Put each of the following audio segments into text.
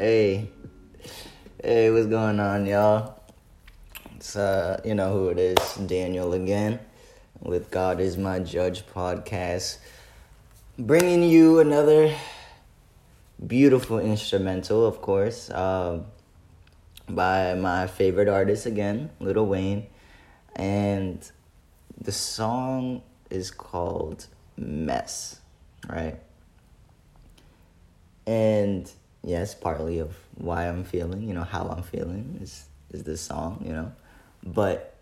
Hey, what's going on, y'all? It's, you know who it is, Daniel again, with God is My Judge podcast, bringing you another beautiful instrumental, of course, by my favorite artist again, Lil Wayne, and the song is called Mess, right? And yes, partly of why I'm feeling, how I'm feeling is this song, But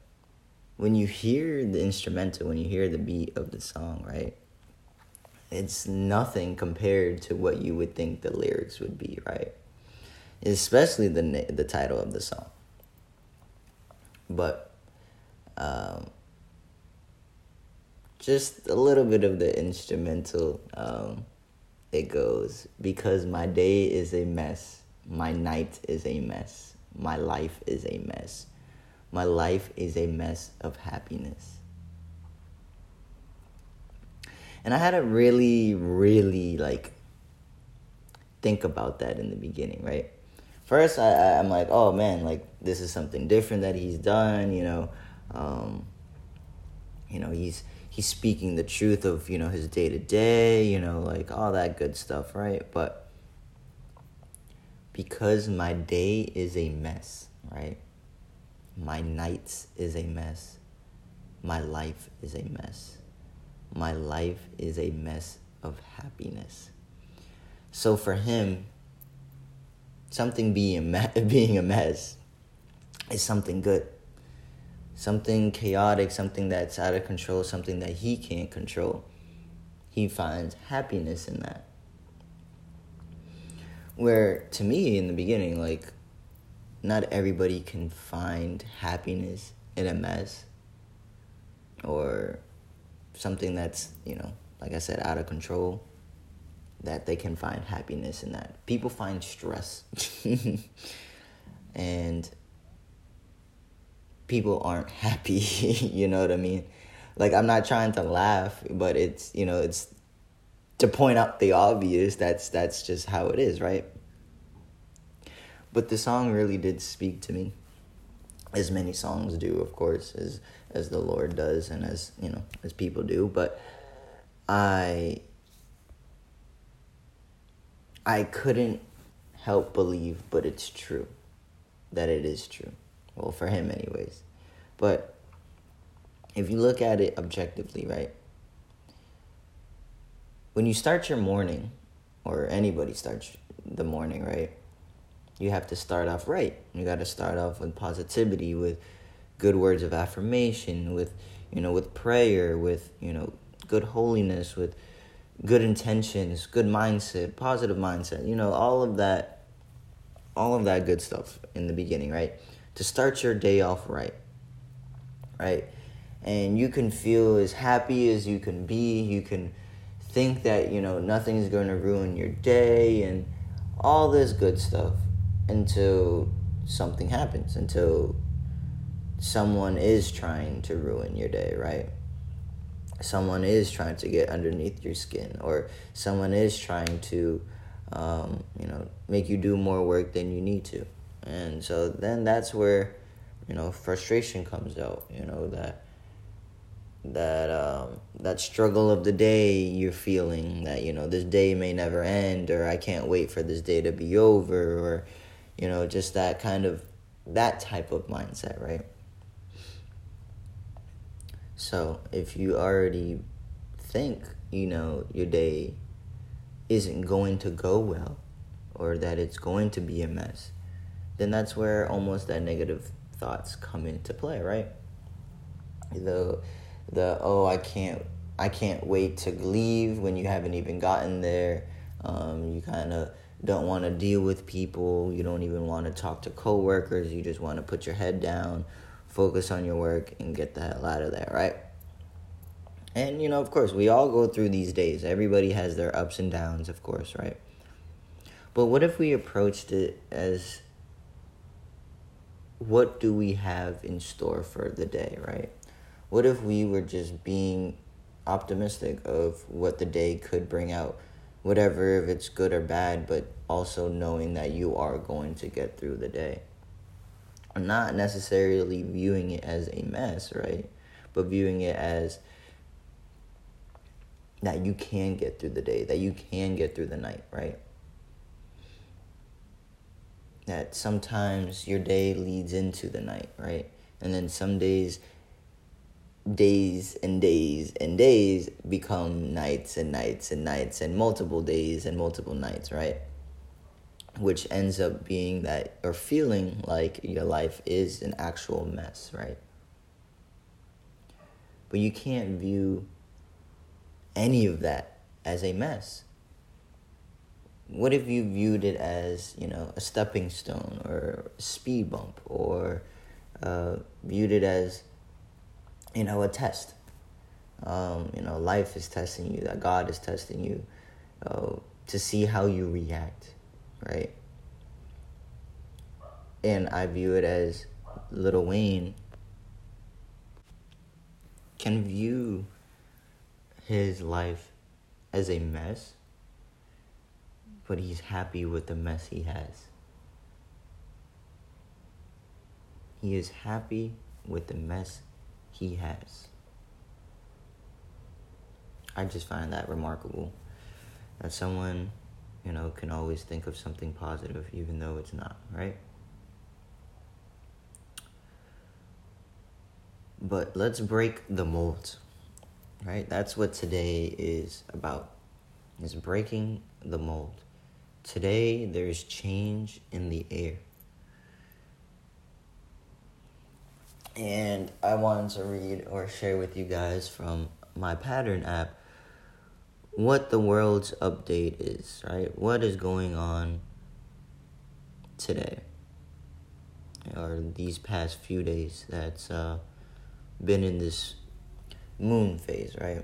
when you hear the instrumental, when you hear the beat of the song, right, it's nothing compared to what you would think the lyrics would be, right? Especially the title of the song. But just a little bit of the instrumental, it goes, because my day is a mess, my night is a mess, my life is a mess, my life is a mess of happiness. And I had to really think about that in the beginning, right? First, I'm like, oh man, this is something different that he's done, He's speaking the truth of, his day-to-day, all that good stuff, right? But because my day is a mess, right? My nights is a mess. My life is a mess. My life is a mess of happiness. So for him, something being a mess is something good. Something chaotic, something that's out of control, something that he can't control. He finds happiness in that. Where, to me, in the beginning, not everybody can find happiness in a mess. Or something that's, like I said, out of control. That they can find happiness in that. People find stress. And people aren't happy, you know what I mean? I'm not trying to laugh, but it's, it's to point out the obvious, that's just how it is, right? But the song really did speak to me, as many songs do, of course, as the Lord does and as, as people do, but I couldn't help believe, but it's true, that it is true. Well, for him anyways. But if you look at it objectively, right? When you start your morning, or anybody starts the morning, right? You have to start off right. You got to start off with positivity, with good words of affirmation, with, with prayer, with, good holiness, with good intentions, good mindset, positive mindset, all of that good stuff in the beginning, right? To start your day off right? And you can feel as happy as you can be. You can think that, nothing's going to ruin your day and all this good stuff until something happens, until someone is trying to ruin your day, right? Someone is trying to get underneath your skin, or someone is trying to, make you do more work than you need to. And so then that's where, frustration comes out, that struggle of the day you're feeling that, this day may never end, or I can't wait for this day to be over, or, just that type of mindset, right? So if you already think, your day isn't going to go well, or that it's going to be a mess, then that's where almost that negative thoughts come into play, right? The oh, I can't wait to leave when you haven't even gotten there. You kind of don't want to deal with people. You don't even want to talk to coworkers. You just want to put your head down, focus on your work, and get the hell out of there, right? And, of course, we all go through these days. Everybody has their ups and downs, of course, right? But what if we approached it as, what do we have in store for the day, right? What if we were just being optimistic of what the day could bring out? whatever, if it's good or bad, but also knowing that you are going to get through the day. Or not necessarily viewing it as a mess, right? But viewing it as that you can get through the day, that you can get through the night, right? That sometimes your day leads into the night, right? And then some days become nights and multiple days and multiple nights, right? Which ends up being that, or feeling like your life is an actual mess, right? But you can't view any of that as a mess. What if you viewed it as, a stepping stone or a speed bump, or viewed it as, a test? Life is testing you, that God is testing you to see how you react, right? And I view it as Lil Wayne can view his life as a mess, but he's happy with the mess he has. He is happy with the mess he has. I just find that remarkable, that someone, can always think of something positive even though it's not, right? But let's break the mold, right? That's what today is about, is breaking the mold. Today, there's change in the air. And I wanted to read or share with you guys from my Pattern app what the world's update is, right? What is going on today, or these past few days that's been in this moon phase, right?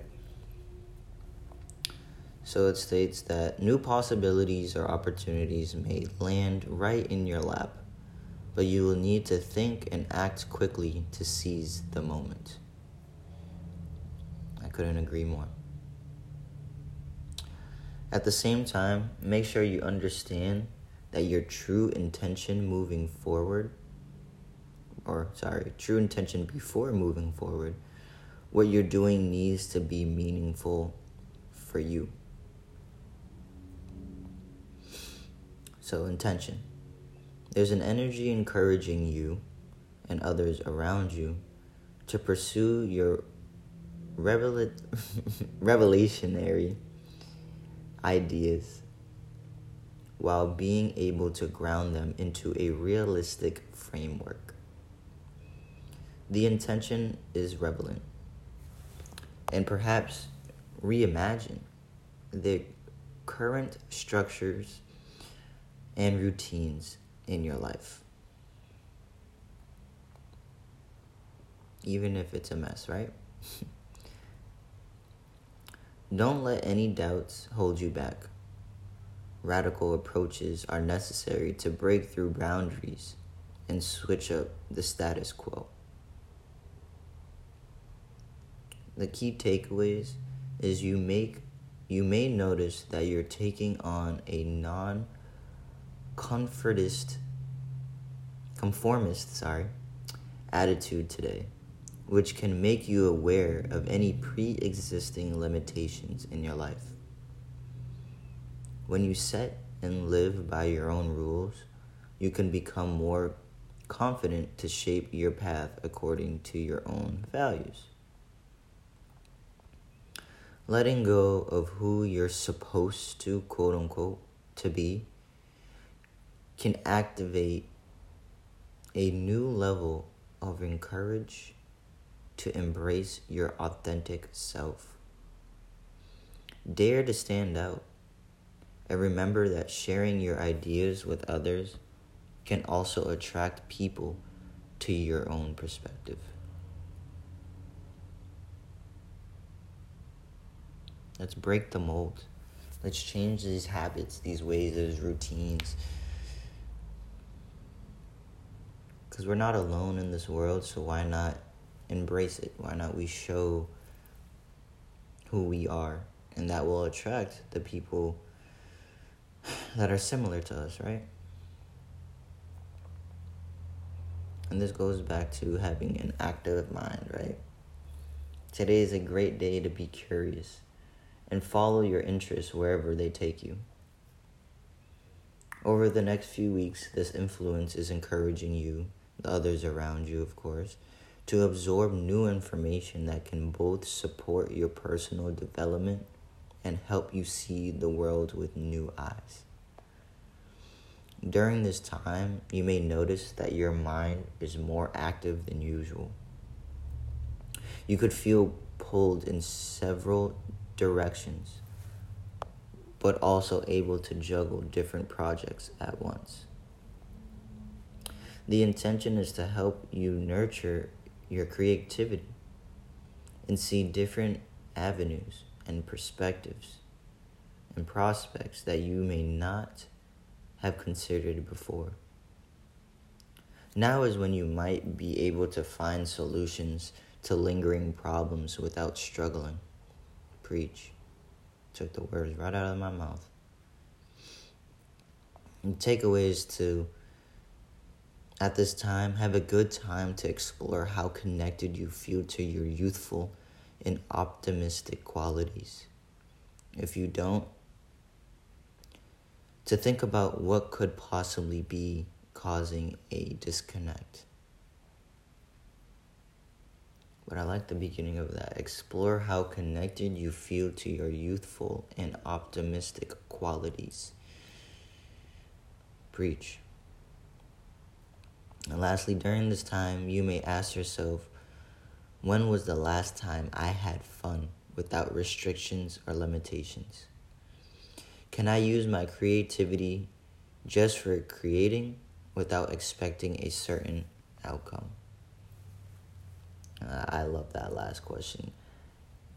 So it states that new possibilities or opportunities may land right in your lap, but you will need to think and act quickly to seize the moment. I couldn't agree more. At the same time, make sure you understand that your true intention true intention before moving forward, what you're doing needs to be meaningful for you. So intention. There's an energy encouraging you and others around you to pursue your revelationary ideas while being able to ground them into a realistic framework. The intention is relevant and perhaps reimagine the current structures and routines in your life, even if it's a mess, right? Don't let any doubts hold you back. Radical approaches are necessary to break through boundaries and switch up the status quo. The key takeaways is you may notice that you're taking on a non-conformist attitude today, which can make you aware of any pre-existing limitations in your life. When you set and live by your own rules, you can become more confident to shape your path according to your own values. Letting go of who you're supposed to, quote unquote, to be, can activate a new level of encourage to embrace your authentic self. Dare to stand out, and remember that sharing your ideas with others can also attract people to your own perspective. Let's break the mold. Let's change these habits, these ways, those routines. Because we're not alone in this world, so why not embrace it? Why not we show who we are? And that will attract the people that are similar to us, right? And this goes back to having an active mind, right? Today is a great day to be curious and follow your interests wherever they take you. Over the next few weeks, this influence is encouraging you, the others around you, of course, to absorb new information that can both support your personal development and help you see the world with new eyes. During this time, you may notice that your mind is more active than usual. You could feel pulled in several directions, but also able to juggle different projects at once. The intention is to help you nurture your creativity and see different avenues and perspectives and prospects that you may not have considered before. Now is when you might be able to find solutions to lingering problems without struggling. Preach. Took the words right out of my mouth. And takeaways to, at this time, have a good time to explore how connected you feel to your youthful and optimistic qualities. If you don't, to think about what could possibly be causing a disconnect. But I like the beginning of that. Explore how connected you feel to your youthful and optimistic qualities. Preach. And lastly, during this time, you may ask yourself, when was the last time I had fun without restrictions or limitations? Can I use my creativity just for creating without expecting a certain outcome? I love that last question.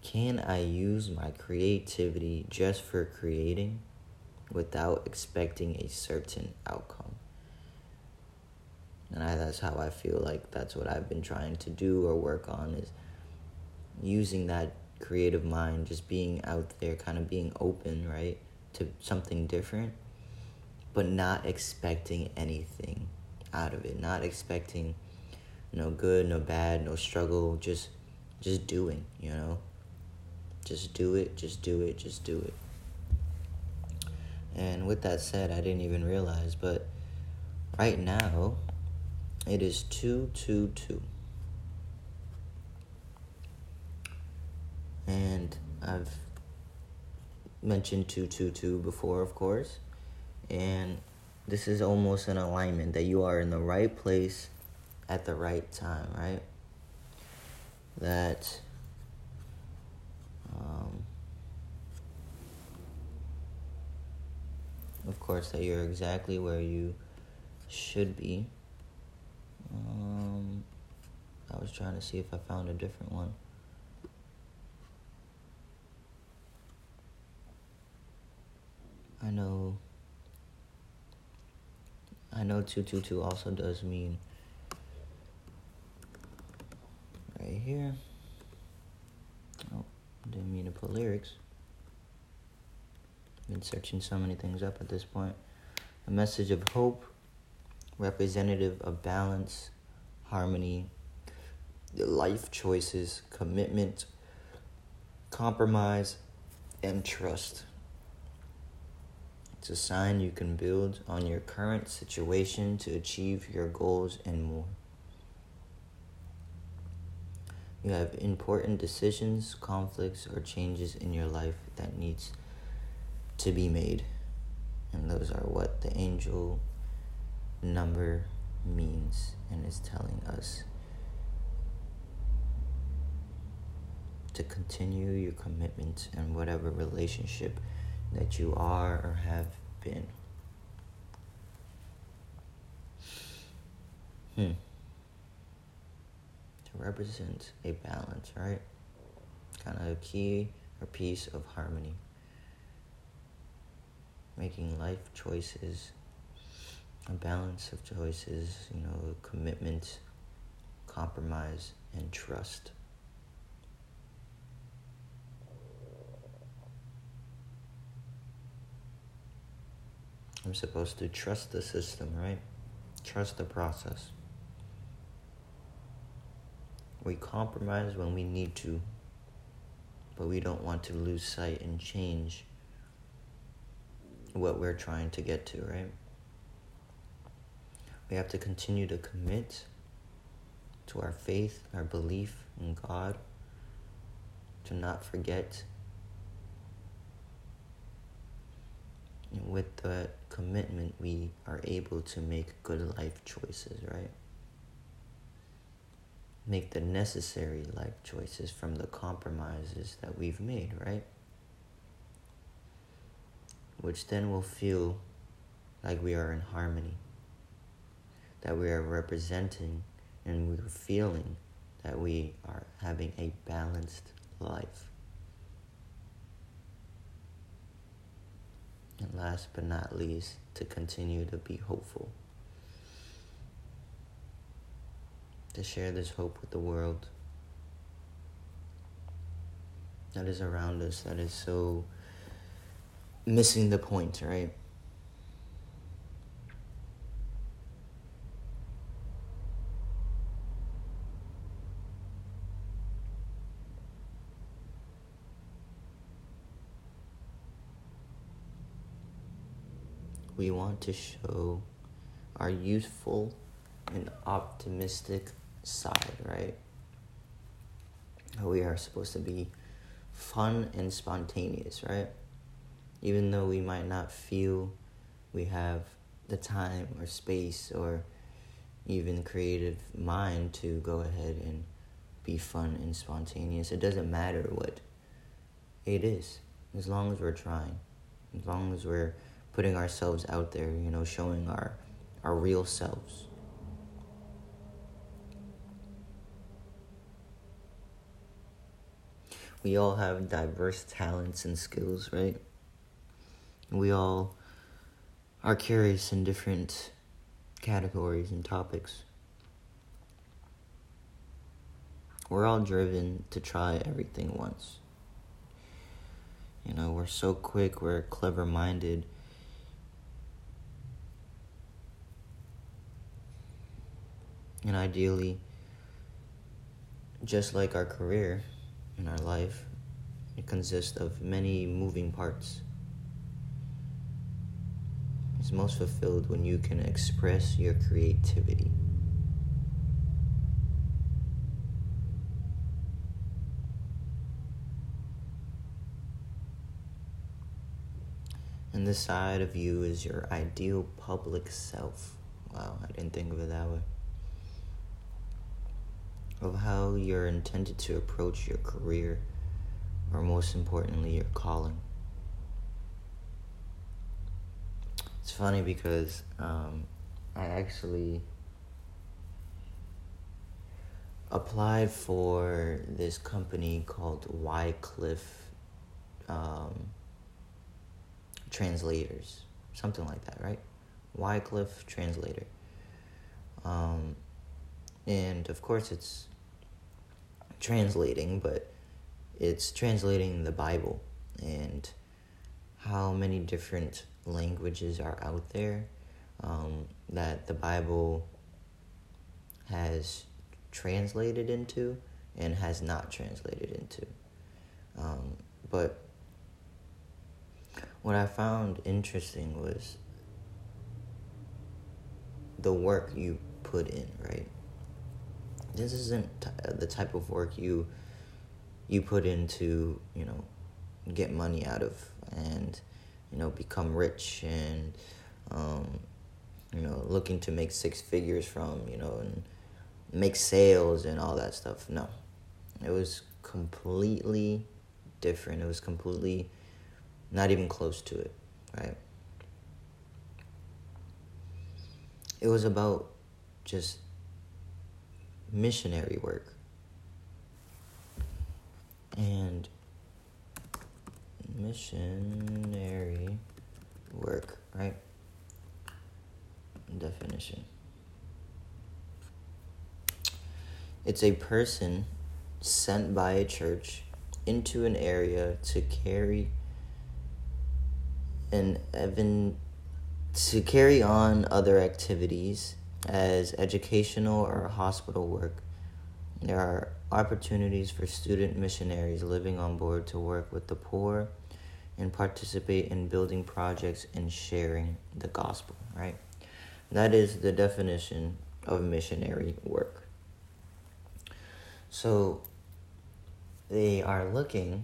Can I use my creativity just for creating without expecting a certain outcome? And that's how I feel like that's what I've been trying to do or work on, is using that creative mind, just being out there, kind of being open, right? To something different, but not expecting anything out of it. Not expecting no good, no bad, no struggle. Just doing, you know. Just do it. And with that said, I didn't even realize, but right now, it is 2:22, and I've mentioned 222 before, of course, and this is almost an alignment that you are in the right place at the right time, right? That of course, that you're exactly where you should be. I was trying to see if I found a different one. I know 222 also does mean right here. Oh, didn't mean to put lyrics. Been searching so many things up at this point. A message of hope, representative of balance, harmony, life choices, commitment, compromise, and trust. It's a sign you can build on your current situation to achieve your goals and more. You have important decisions, conflicts, or changes in your life that needs to be made. And those are what the angel number means and is telling us. To continue your commitment in whatever relationship that you are or have been. To represent a balance, right? Kind of a key or piece of harmony. Making life choices, a balance of choices, you know, commitment, compromise, and trust. I'm supposed to trust the system, right? Trust the process. We compromise when we need to, but we don't want to lose sight and change what we're trying to get to, right? We have to continue to commit to our faith, our belief in God, to not forget. And with that commitment, we are able to make good life choices, right? Make the necessary life choices from the compromises that we've made, right? Which then will feel like we are in harmony, that we are representing, and we're feeling that we are having a balanced life. And last but not least, to continue to be hopeful. To share this hope with the world that is around us, that is so missing the point, right? We want to show our youthful and optimistic side, right? We are supposed to be fun and spontaneous, right? Even though we might not feel we have the time or space or even creative mind to go ahead and be fun and spontaneous, it doesn't matter what it is, as long as we're trying, as long as we're putting ourselves out there, you know, showing our real selves. We all have diverse talents and skills, right? We all are curious in different categories and topics. We're all driven to try everything once. You know, we're so quick, we're clever-minded. And ideally, just like our career in our life, it consists of many moving parts. It's most fulfilled when you can express your creativity. And this side of you is your ideal public self. Wow, I didn't think of it that way. Of how you're intended to approach your career, or most importantly, your calling. It's funny because I actually applied for this company called Wycliffe Translators, something like that, right? Wycliffe Translator. And of course it's translating, but it's translating the Bible and how many different languages are out there that the Bible has translated into and has not translated into. But what I found interesting was the work you put in, right? This isn't the type of work you put in to, you know, get money out of and, you know, become rich and, you know, looking to make six figures from, you know, and make sales and all that stuff. No, it was completely different. It was completely not even close to it, right? It was about just missionary work. And missionary work, right? Definition. It's a person sent by a church into an area to carry an to carry on other activities as educational or hospital work. There are opportunities for student missionaries living on board to work with the poor and participate in building projects and sharing the gospel, right? That is the definition of missionary work. So they are looking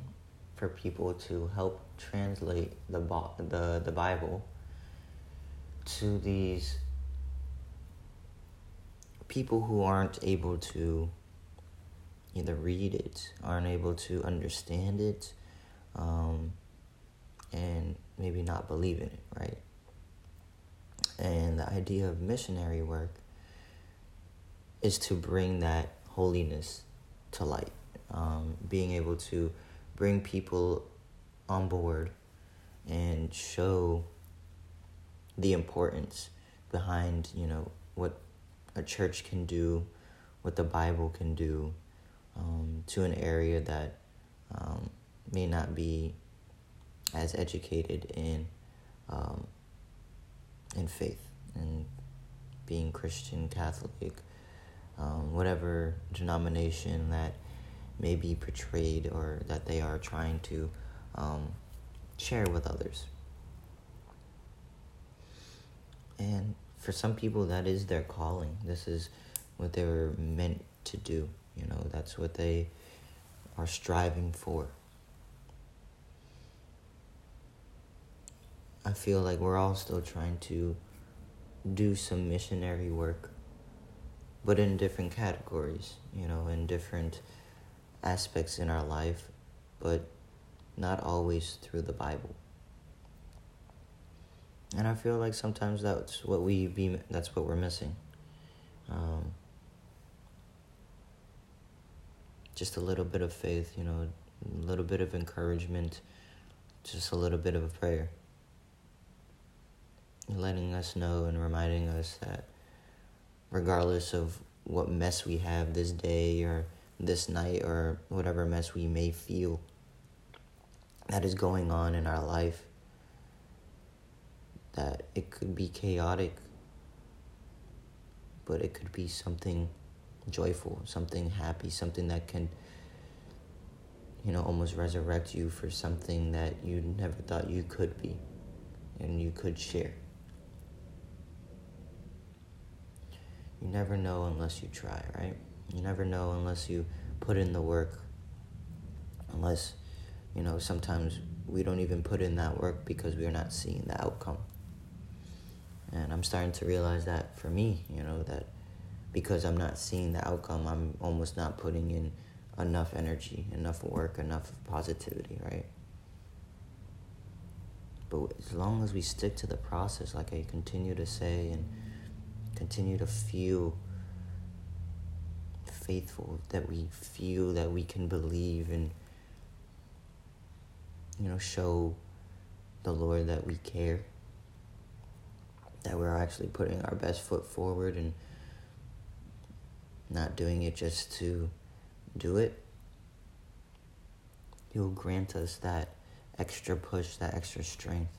for people to help translate the Bible to these people who aren't able to either read it, aren't able to understand it, and maybe not believe in it, right? And the idea of missionary work is to bring that holiness to light, being able to bring people on board and show the importance behind, what a church can do, what the Bible can do, to an area that may not be as educated in faith and being Christian, Catholic, whatever denomination that may be portrayed or that they are trying to share with others. And for some people, that is their calling. This is what they were meant to do. That's what they are striving for. I feel like we're all still trying to do some missionary work, but in different categories, in different aspects in our life, but not always through the Bible. And I feel like sometimes that's what we're missing. Just a little bit of faith, a little bit of encouragement, just a little bit of a prayer. Letting us know and reminding us that regardless of what mess we have this day or this night or whatever mess we may feel that is going on in our life, that it could be chaotic, but it could be something joyful, something happy, something that can, almost resurrect you for something that you never thought you could be and you could share. You never know unless you try, right? You never know unless you put in the work. Unless, sometimes we don't even put in that work because we're not seeing the outcome. And I'm starting to realize that for me, that because I'm not seeing the outcome, I'm almost not putting in enough energy, enough work, enough positivity, right? But as long as we stick to the process, like I continue to say, and continue to feel faithful, that we feel that we can believe and show the Lord that we care, that we're actually putting our best foot forward and not doing it just to do it. He'll grant us that extra push, that extra strength,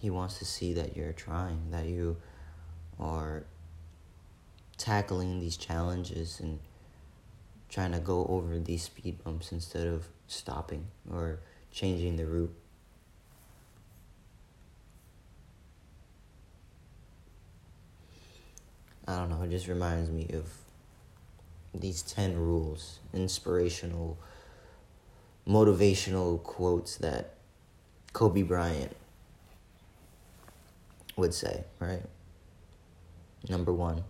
He wants to see that you're trying, that you are tackling these challenges and trying to go over these speed bumps instead of stopping or changing the route. I don't know, it just reminds me of these 10 rules, inspirational, motivational quotes that Kobe Bryant would say, right? Number 1,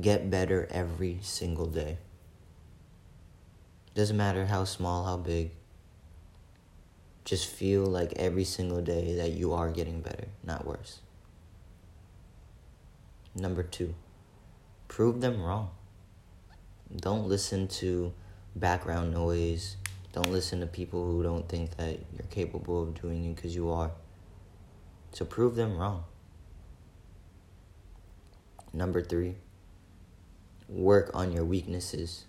get better every single day. Doesn't matter how small, how big. Just feel like every single day that you are getting better, not worse. Number 2, prove them wrong. Don't listen to background noise. Don't listen to people who don't think that you're capable of doing it, because you are. So prove them wrong. Number 3, work on your weaknesses.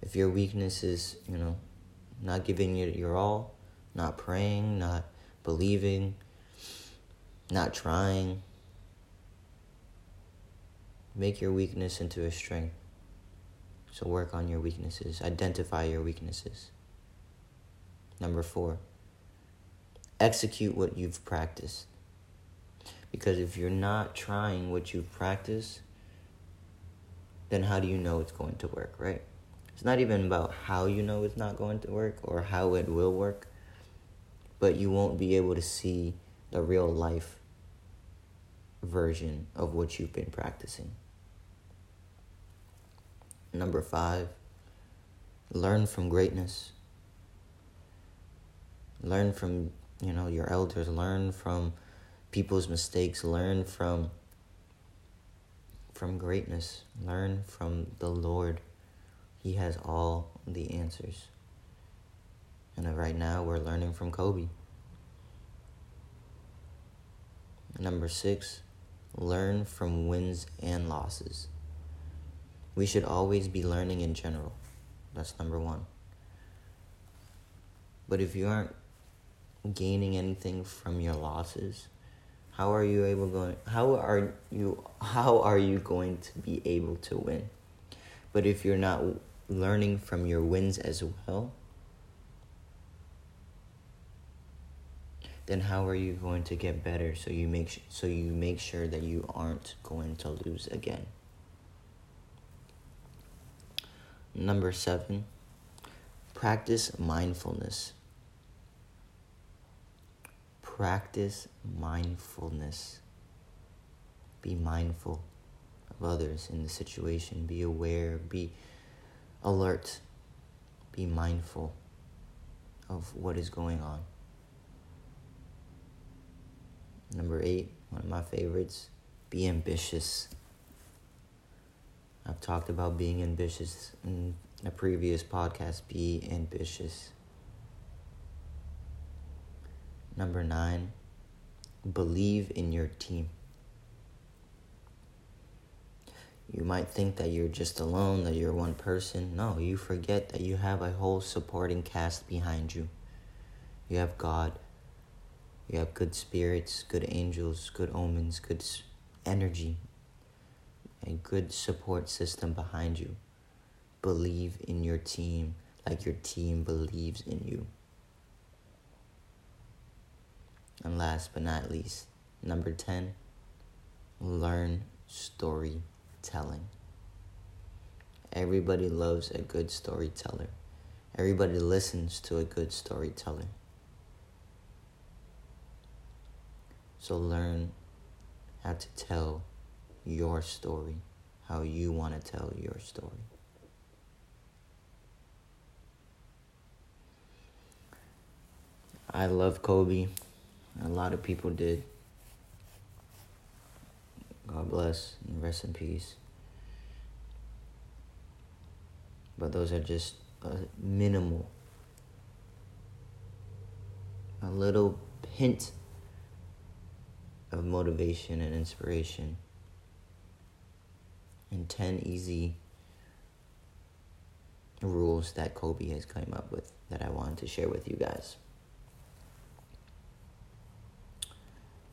If your weakness is, not giving it your all, not praying, not believing, not trying. Make your weakness into a strength. So work on your weaknesses. Identify your weaknesses. Number 4, execute what you've practiced. Because if you're not trying what you've practiced, then how do you know it's going to work, right? It's not even about how you know it's not going to work or how it will work, but you won't be able to see the real life version of what you've been practicing. Number 5, learn from greatness. Learn from, your elders. Learn from people's mistakes. Learn from greatness. Learn from the Lord. He has all the answers. And right now we're learning from Kobe. Number 6, learn from wins and losses. We should always be learning in general. That's number 1. But if you aren't gaining anything from your losses, how are you going to be able to win? But if you're not learning from your wins as well, then how are you going to get better? So you make sure that you aren't going to lose again. Number 7, practice mindfulness. Practice mindfulness. Be mindful of others in the situation. Be aware. Be alert. Be mindful of what is going on. Number 8, one of my favorites, be ambitious. I've talked about being ambitious in a previous podcast. Be ambitious. Number 9, believe in your team. You might think that you're just alone, that you're one person. No, you forget that you have a whole supporting cast behind you. You have God. You have good spirits, good angels, good omens, good energy, a good support system behind you. Believe in your team like your team believes in you. And last but not least, number 10, learn storytelling. Everybody loves a good storyteller. Everybody listens to a good storyteller. So learn how to tell your story, how you want to tell your story. I love Kobe. A lot of people did. God bless and rest in peace. But those are just minimal. A little hint of motivation and inspiration, and 10 easy rules that Kobe has come up with that I wanted to share with you guys.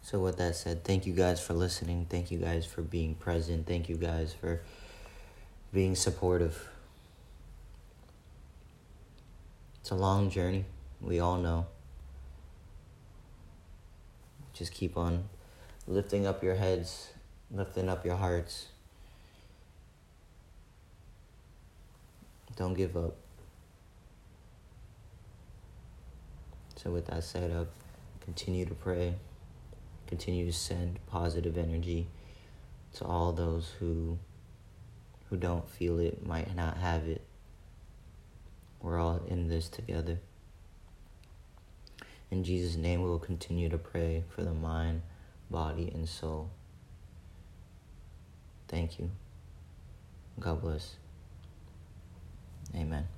So with that said, thank you guys for listening. Thank you guys for being present. Thank you guys for being supportive. It's a long journey. We all know. Just keep on lifting up your heads, lifting up your hearts. Don't give up. So with that said, I'll continue to pray. Continue to send positive energy to all those who don't feel it, might not have it. We're all in this together. In Jesus' name, we will continue to pray for the mind, body, and soul. Thank you. God bless. Amen.